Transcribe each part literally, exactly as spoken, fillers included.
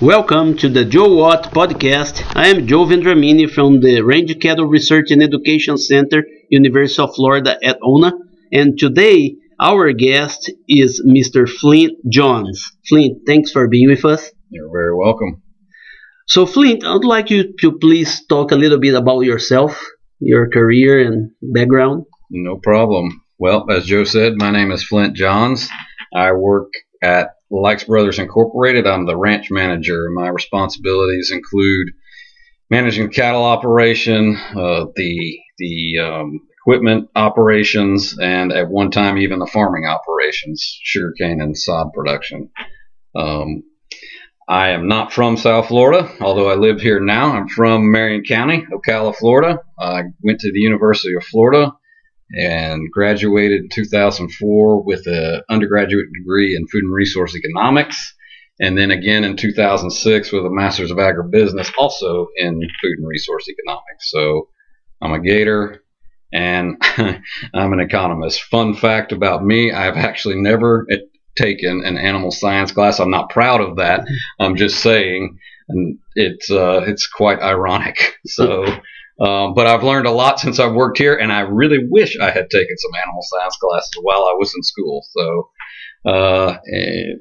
Welcome to the Joe Watt Podcast. I am Joe Vendramini from the Range Cattle Research and Education Center, University of Florida at Ona. And today, our guest is Mister Flint Johns. Flint, thanks for being with us. You're very welcome. So, Flint, I'd like you to please talk a little bit about yourself, your career and background. No problem. Well, as Joe said, my name is Flint Johns. I work at Lykes Brothers Incorporated. I'm the ranch manager. My responsibilities include managing cattle operation, uh, the the um, equipment operations, and at one time even the farming operations, sugarcane and sod production. Um, I am not from South Florida, although I live here now. I'm from Marion County, Ocala, Florida. I went to the University of Florida and graduated in two thousand four with an undergraduate degree in food and resource economics, and then again in two thousand six with a master's of agribusiness, also in food and resource economics. So I'm a Gator and I'm an economist. Fun fact about me, I've actually never taken an animal science class. I'm not proud of that. I'm just saying, and it's uh, it's quite ironic. So. Um, but I've learned a lot since I've worked here, and I really wish I had taken some animal science classes while I was in school. So uh,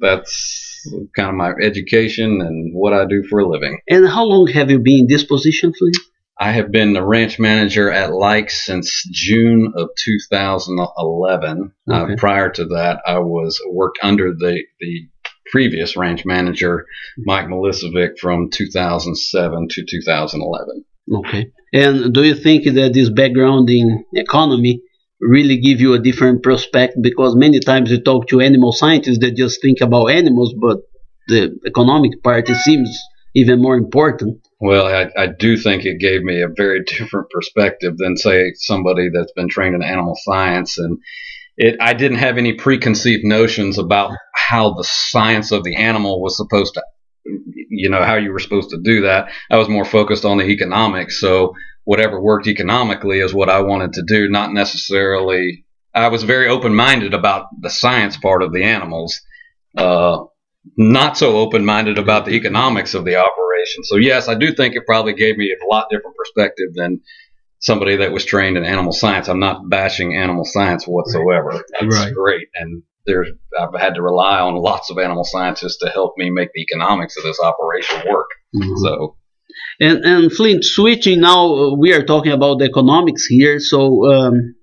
that's kind of my education and what I do for a living. And how long have you been in this position, Flint? I have been the ranch manager at Lykes since June of two thousand eleven. Okay. Uh, prior to that, I was worked under the, the previous ranch manager, Mike Milicevic, from two thousand seven to two thousand eleven. Okay. And do you think that this background in economy really give you a different prospect? Because many times you talk to animal scientists, they just think about animals, but the economic part, it seems even more important. Well, I, I do think it gave me a very different perspective than, say, somebody that's been trained in animal science. And it, I didn't have any preconceived notions about how the science of the animal was supposed to, you know, how you were supposed to do that. I was more focused on the economics. So whatever worked economically is what I wanted to do, not necessarily. I was very open-minded about the science part of the animals, uh, not so open-minded about the economics of the operation. So, yes, I do think it probably gave me a lot different perspective than somebody that was trained in animal science. I'm not bashing animal science whatsoever. Right. That's right. Great. And There's, I've had to rely on lots of animal scientists to help me make the economics of this operation work. Mm-hmm. So, and and Flint, switching now, we are talking about the economics here. So, um,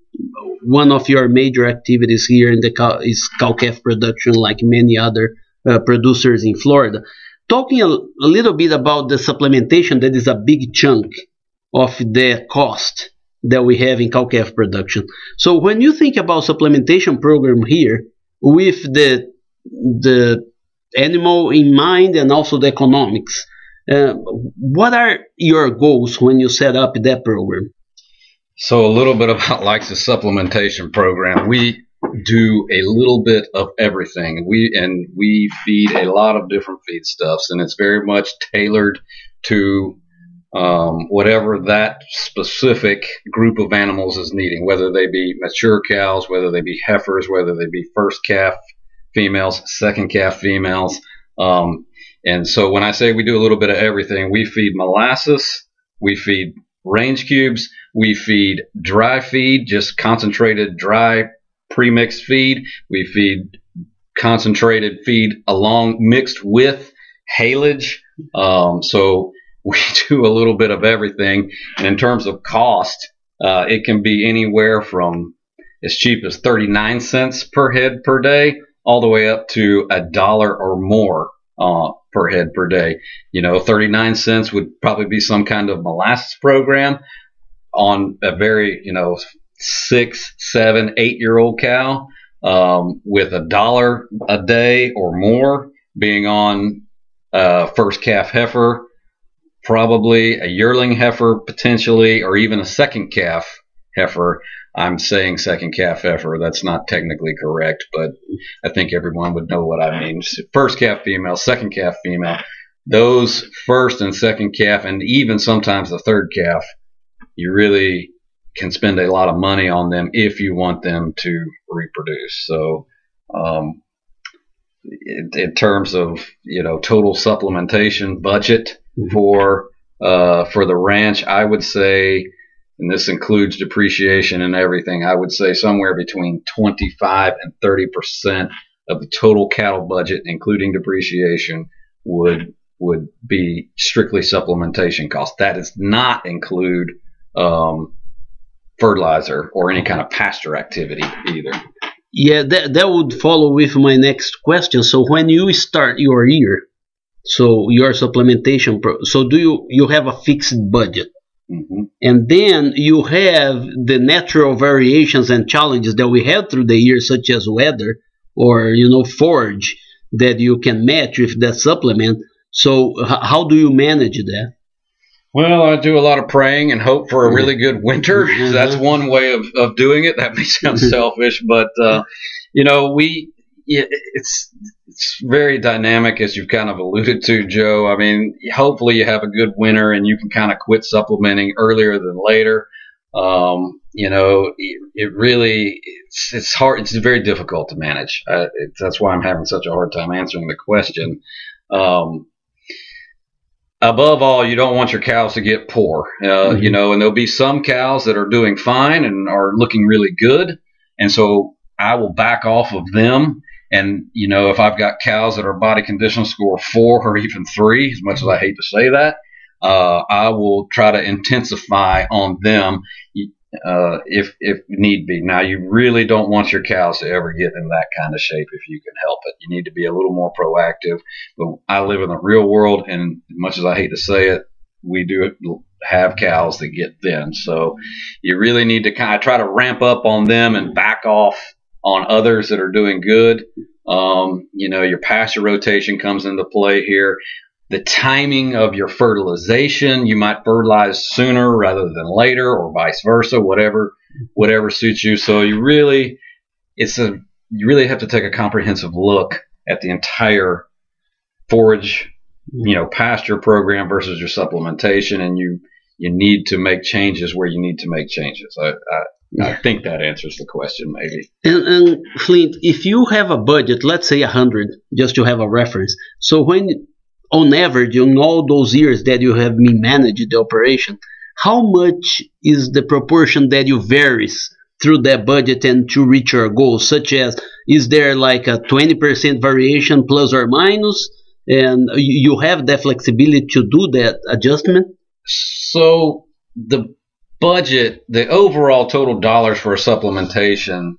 one of your major activities here in the cow, is cow-calf production, like many other uh, producers in Florida. Talking a, a little bit about the supplementation, that is a big chunk of the cost that we have in cow-calf production. So, when you think about supplementation program here, with the the animal in mind and also the economics, Uh, what are your goals when you set up that program? So a little bit about like the supplementation program. We do a little bit of everything. We and we feed a lot of different feedstuffs, and it's very much tailored to Um, whatever that specific group of animals is needing, whether they be mature cows, whether they be heifers, whether they be first calf females, second calf females. Um, and so when I say we do a little bit of everything, we feed molasses, we feed range cubes, we feed dry feed, just concentrated dry pre-mixed feed. We feed concentrated feed along mixed with haylage. Um, so we do a little bit of everything. And in terms of cost, uh, it can be anywhere from as cheap as thirty-nine cents per head per day all the way up to a dollar or more uh, per head per day. You know, thirty-nine cents would probably be some kind of molasses program on a very, you know, six, seven, eight-year-old cow um, with a dollar a day or more being on uh, first calf heifer, probably a yearling heifer potentially, or even a second calf heifer. I'm saying second calf heifer. That's not technically correct, but I think everyone would know what I mean. First calf female, second calf female. Those first and second calf, and even sometimes the third calf, you really can spend a lot of money on them if you want them to reproduce. So um, in, in terms of, you know, total supplementation budget for uh, for the ranch, I would say, and this includes depreciation and everything, I would say somewhere between twenty-five and thirty percent of the total cattle budget, including depreciation, would would be strictly supplementation costs. That does not include um, fertilizer or any kind of pasture activity either. Yeah, that that would follow with my next question. So when you start your year, so your supplementation, pro- so do you, you have a fixed budget? Mm-hmm. And then you have the natural variations and challenges that we have through the year, such as weather or, you know, forage that you can match with that supplement. So h- how do you manage that? Well, I do a lot of praying and hope for a really good winter. Mm-hmm. That's one way of, of doing it. That may sound selfish, but, uh, you know, we it, it's it's very dynamic, as you've kind of alluded to, Joe. I mean, hopefully you have a good winter and you can kind of quit supplementing earlier than later. Um, you know, it, it really it's, it's hard. It's very difficult to manage. Uh, it, that's why I'm having such a hard time answering the question. Um Above all, you don't want your cows to get poor, uh, mm-hmm. you know, and there'll be some cows that are doing fine and are looking really good. And so I will back off of them. And, you know, if I've got cows that are body condition score four or even three, as much as I hate to say that, uh, I will try to intensify on them uh, if, if need be. Now, you really don't want your cows to ever get in that kind of shape if you can help it. You need to be a little more proactive. But I live in the real world, and as much as I hate to say it, we do have cows that get thin. So you really need to kind of try to ramp up on them and back off on others that are doing good. Um, you know, your pasture rotation comes into play here. The timing of your fertilization, you might fertilize sooner rather than later or vice versa, whatever whatever suits you. So you really it's a you really have to take a comprehensive look at the entire forage, you know, pasture program versus your supplementation, and you you need to make changes where you need to make changes. I, I I think that answers the question, maybe. And, and Flint, if you have a budget, let's say one hundred, just to have a reference, so when on average, in all those years that you have managed the operation, how much is the proportion that you varies through that budget and to reach your goals? Such as, is there like a twenty percent variation plus or minus, and you have the flexibility to do that adjustment? So the budget, the overall total dollars for a supplementation,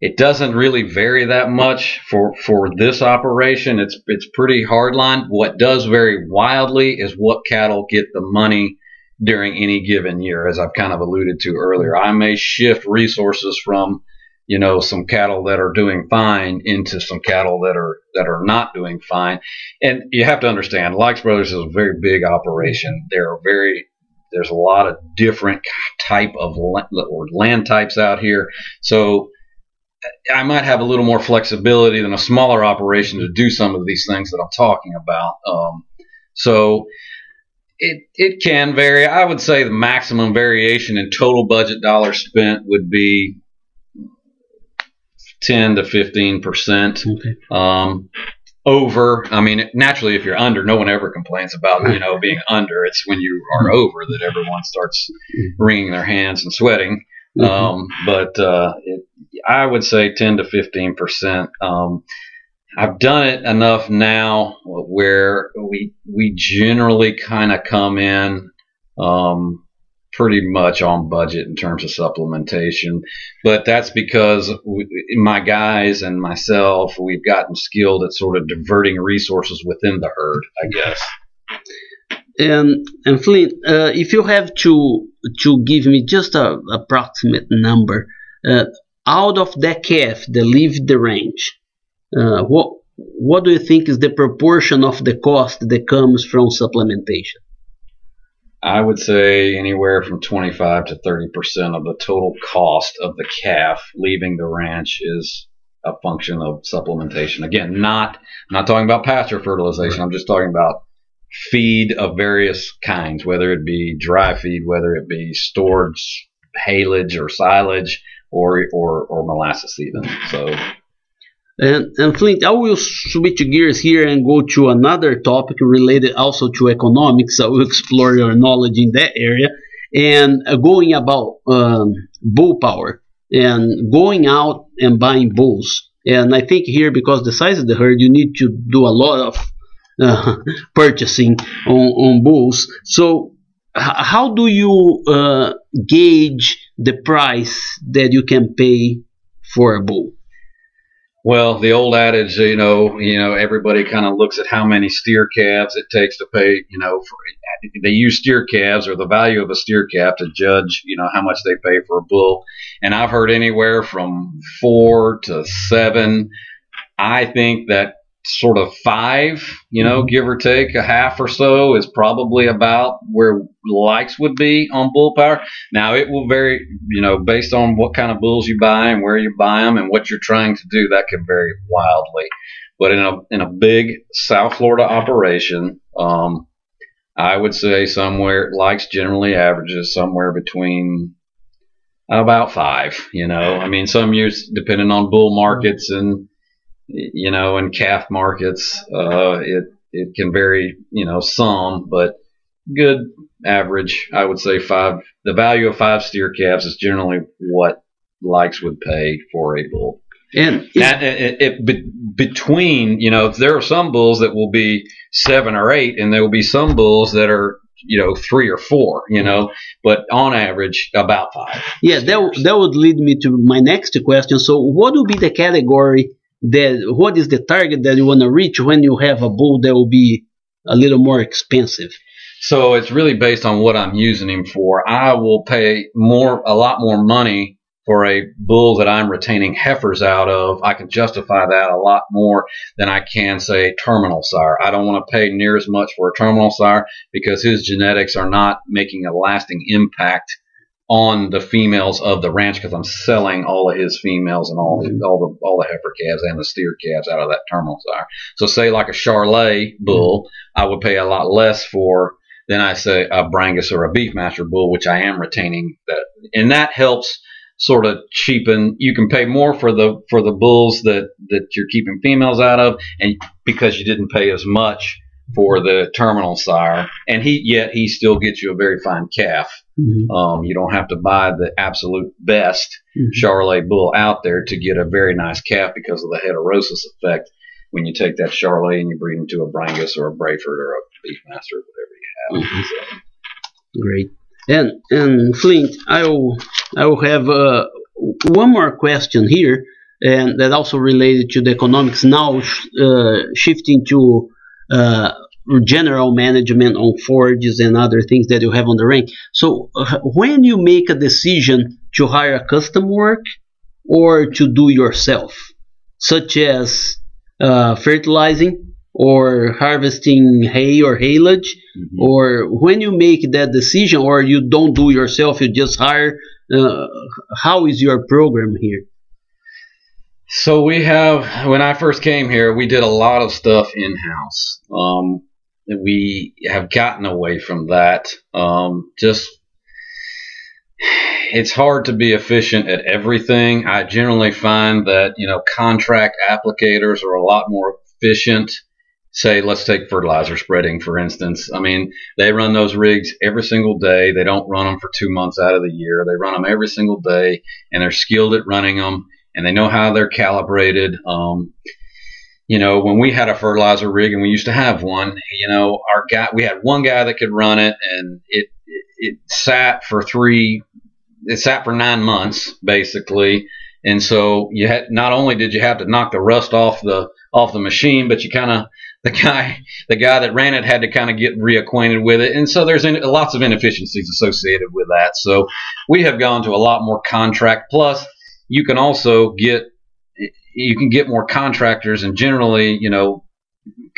it doesn't really vary that much for, for this operation. It's it's pretty hard line. What does vary wildly is what cattle get the money during any given year, as I've kind of alluded to earlier. I may shift resources from, you know, some cattle that are doing fine into some cattle that are that are not doing fine. And you have to understand, Lykes Brothers is a very big operation. There are very there's a lot of different type of land, or land types out here. So I might have a little more flexibility than a smaller operation to do some of these things that I'm talking about. Um, so it it can vary. I would say the maximum variation in total budget dollars spent would be ten to fifteen percent. Okay. Um, over. I mean, naturally, if you're under, no one ever complains about, you know, being under. It's when you are over that everyone starts wringing their hands and sweating. Mm-hmm. Um, but uh, it, I would say ten to fifteen percent. Um, I've done it enough now where we we generally kind of come in um, pretty much on budget in terms of supplementation. But that's because we, my guys and myself, we've gotten skilled at sort of diverting resources within the herd, I guess. And and Flint, uh, if you have to to give me just a approximate number, uh, out of that calf that leave the range, uh, what what do you think is the proportion of the cost that comes from supplementation? I would say anywhere from twenty-five to thirty percent of the total cost of the calf leaving the ranch is a function of supplementation. Again, not I'm not talking about pasture fertilization. I'm just talking about feed of various kinds, whether it be dry feed, whether it be stored haylage or silage, or or, or molasses even. So And, and Flint, I will switch gears here and go to another topic related also to economics. I will explore your knowledge in that area. And going about um, bull power and going out and buying bulls. And I think here, because the size of the herd, you need to do a lot of uh, purchasing on, on bulls. So h- how do you uh, gauge the price that you can pay for a bull? Well, the old adage, you know, you know, everybody kind of looks at how many steer calves it takes to pay, you know, for, they use steer calves or the value of a steer calf to judge, you know, how much they pay for a bull. And I've heard anywhere from four to seven. I think that sort of five, you know, mm-hmm. give or take a half or so is probably about where Lykes would be on bull power. Now, it will vary, you know, based on what kind of bulls you buy and where you buy them and what you're trying to do. That can vary wildly. But in a in a big South Florida operation, um, I would say somewhere Lykes generally averages somewhere between about five. You know, I mean, some years depending on bull markets and you know, in calf markets, uh, it it can vary, you know, some, but good average, I would say five. The value of five steer calves is generally what Lykes would pay for a bull. And now, it, it, be, between, you know, there are some bulls that will be seven or eight, and there will be some bulls that are, you know, three or four, you know, but on average, about five. Yeah, that w- that would lead me to my next question. So what would be the category? That what is the target that you want to reach when you have a bull that will be a little more expensive? So it's really based on what I'm using him for. I will pay more, a lot more money for a bull that I'm retaining heifers out of. I can justify that a lot more than I can, say, terminal sire. I don't want to pay near as much for a terminal sire because his genetics are not making a lasting impact on the females of the ranch, because I'm selling all of his females and all the, all the all the heifer calves and the steer calves out of that terminal sire. So say like a Charolais bull, I would pay a lot less for than I say a Brangus or a Beefmaster bull, which I am retaining. That, and that helps sort of cheapen. You can pay more for the for the bulls that that you're keeping females out of, and because you didn't pay as much for the terminal sire, and he yet he still gets you a very fine calf. Mm-hmm. Um, you don't have to buy the absolute best mm-hmm. Charolais bull out there to get a very nice calf because of the heterosis effect when you take that Charolais and you breed into a Brangus or a Brayford or a Beefmaster, whatever you have. Mm-hmm. So. Great. And and Flint, I will I will have uh, one more question here, and that also related to the economics. Now sh- uh, shifting to uh, general management on forages and other things that you have on the range. So uh, when you make a decision to hire a custom work or to do yourself, such as uh, fertilizing or harvesting hay or haylage, mm-hmm. or when you make that decision or you don't do yourself, you just hire, uh, how is your program here? So we have, when I first came here, we did a lot of stuff in-house. Um, we have gotten away from that. Um, just, it's hard to be efficient at everything. I generally find that, you know, contract applicators are a lot more efficient. Say, let's take fertilizer spreading, for instance. I mean, they run those rigs every single day. They don't run them for two months out of the year. They run them every single day, and they're skilled at running them, and they know how they're calibrated. Um, you know, when we had a fertilizer rig, and we used to have one, you know, our guy, we had one guy that could run it, and it it, it sat for three, it sat for nine months basically. And so you had, not only did you have to knock the rust off the off the machine, but you kind of the guy the guy that ran it had to kind of get reacquainted with it. And so there's in, lots of inefficiencies associated with that. So we have gone to a lot more contract plus. You can also get you can get more contractors, and generally, you know,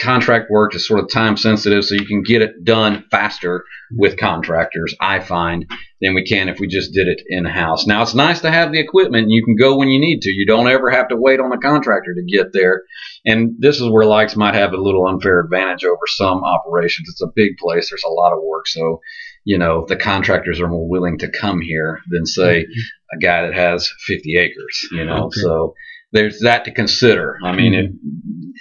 contract work is sort of time sensitive, so you can get it done faster with contractors, I find, than we can if we just did it in-house. Now, it's nice to have the equipment, and you can go when you need to. You don't ever have to wait on a contractor to get there, and this is where Lykes might have a little unfair advantage over some operations. It's a big place. There's a lot of work, so you know, the contractors are more willing to come here than, say, mm-hmm. a guy that has fifty acres, you know. Okay. So there's that to consider. I mean, it,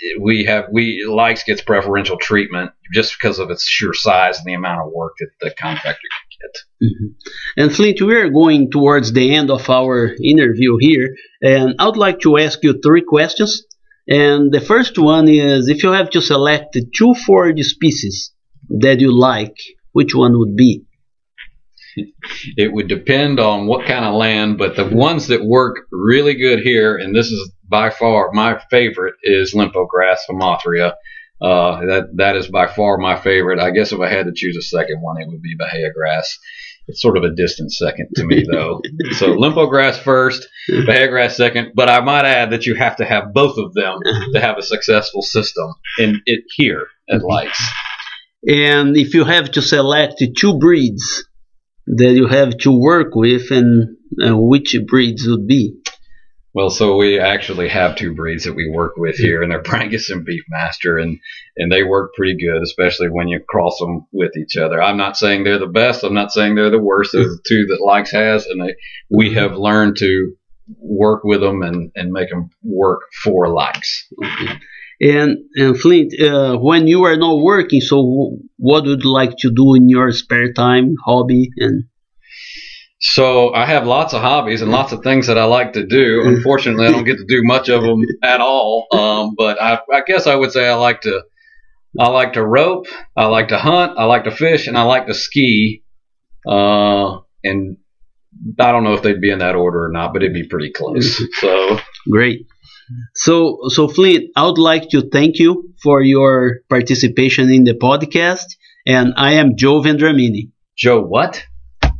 it, we have we Lykes gets preferential treatment just because of its sheer size and the amount of work that the contractor can get. Mm-hmm. And Flint, we are going towards the end of our interview here, and I'd like to ask you three questions. And the first one is, if you have to select the two forage species that you like, which one would be? It would depend on what kind of land, but the ones that work really good here, and this is by far my favorite, is Limpo grass Amathria. Uh, that that is by far my favorite. I guess if I had to choose a second one, it would be Bahia grass. It's sort of a distant second to me, though. So Limpo grass first, Bahia grass second. But I might add that you have to have both of them to have a successful system in it here at Lykes. And if you have to select two breeds that you have to work with, and uh, which breeds would be? Well, so we actually have two breeds that we work with here, and they're Brangus and Beefmaster, and, and they work pretty good, especially when you cross them with each other. I'm not saying they're the best. I'm not saying they're the worst. They're the two that Lykes has, and they, we have learned to work with them and, and make them work for Lykes. Okay. And, and Flint, uh, when you are not working, so w- what would you like to do in your spare time, hobby? And so I have lots of hobbies and lots of things that I like to do. Unfortunately, I don't get to do much of them at all. Um, but I, I guess I would say I like to, I like to rope, I like to hunt, I like to fish, and I like to ski. Uh, and I don't know if they'd be in that order or not, but it'd be pretty close. So great. So, so Flint, I would like to thank you for your participation in the podcast. And I am Joe Vendramini. Joe what?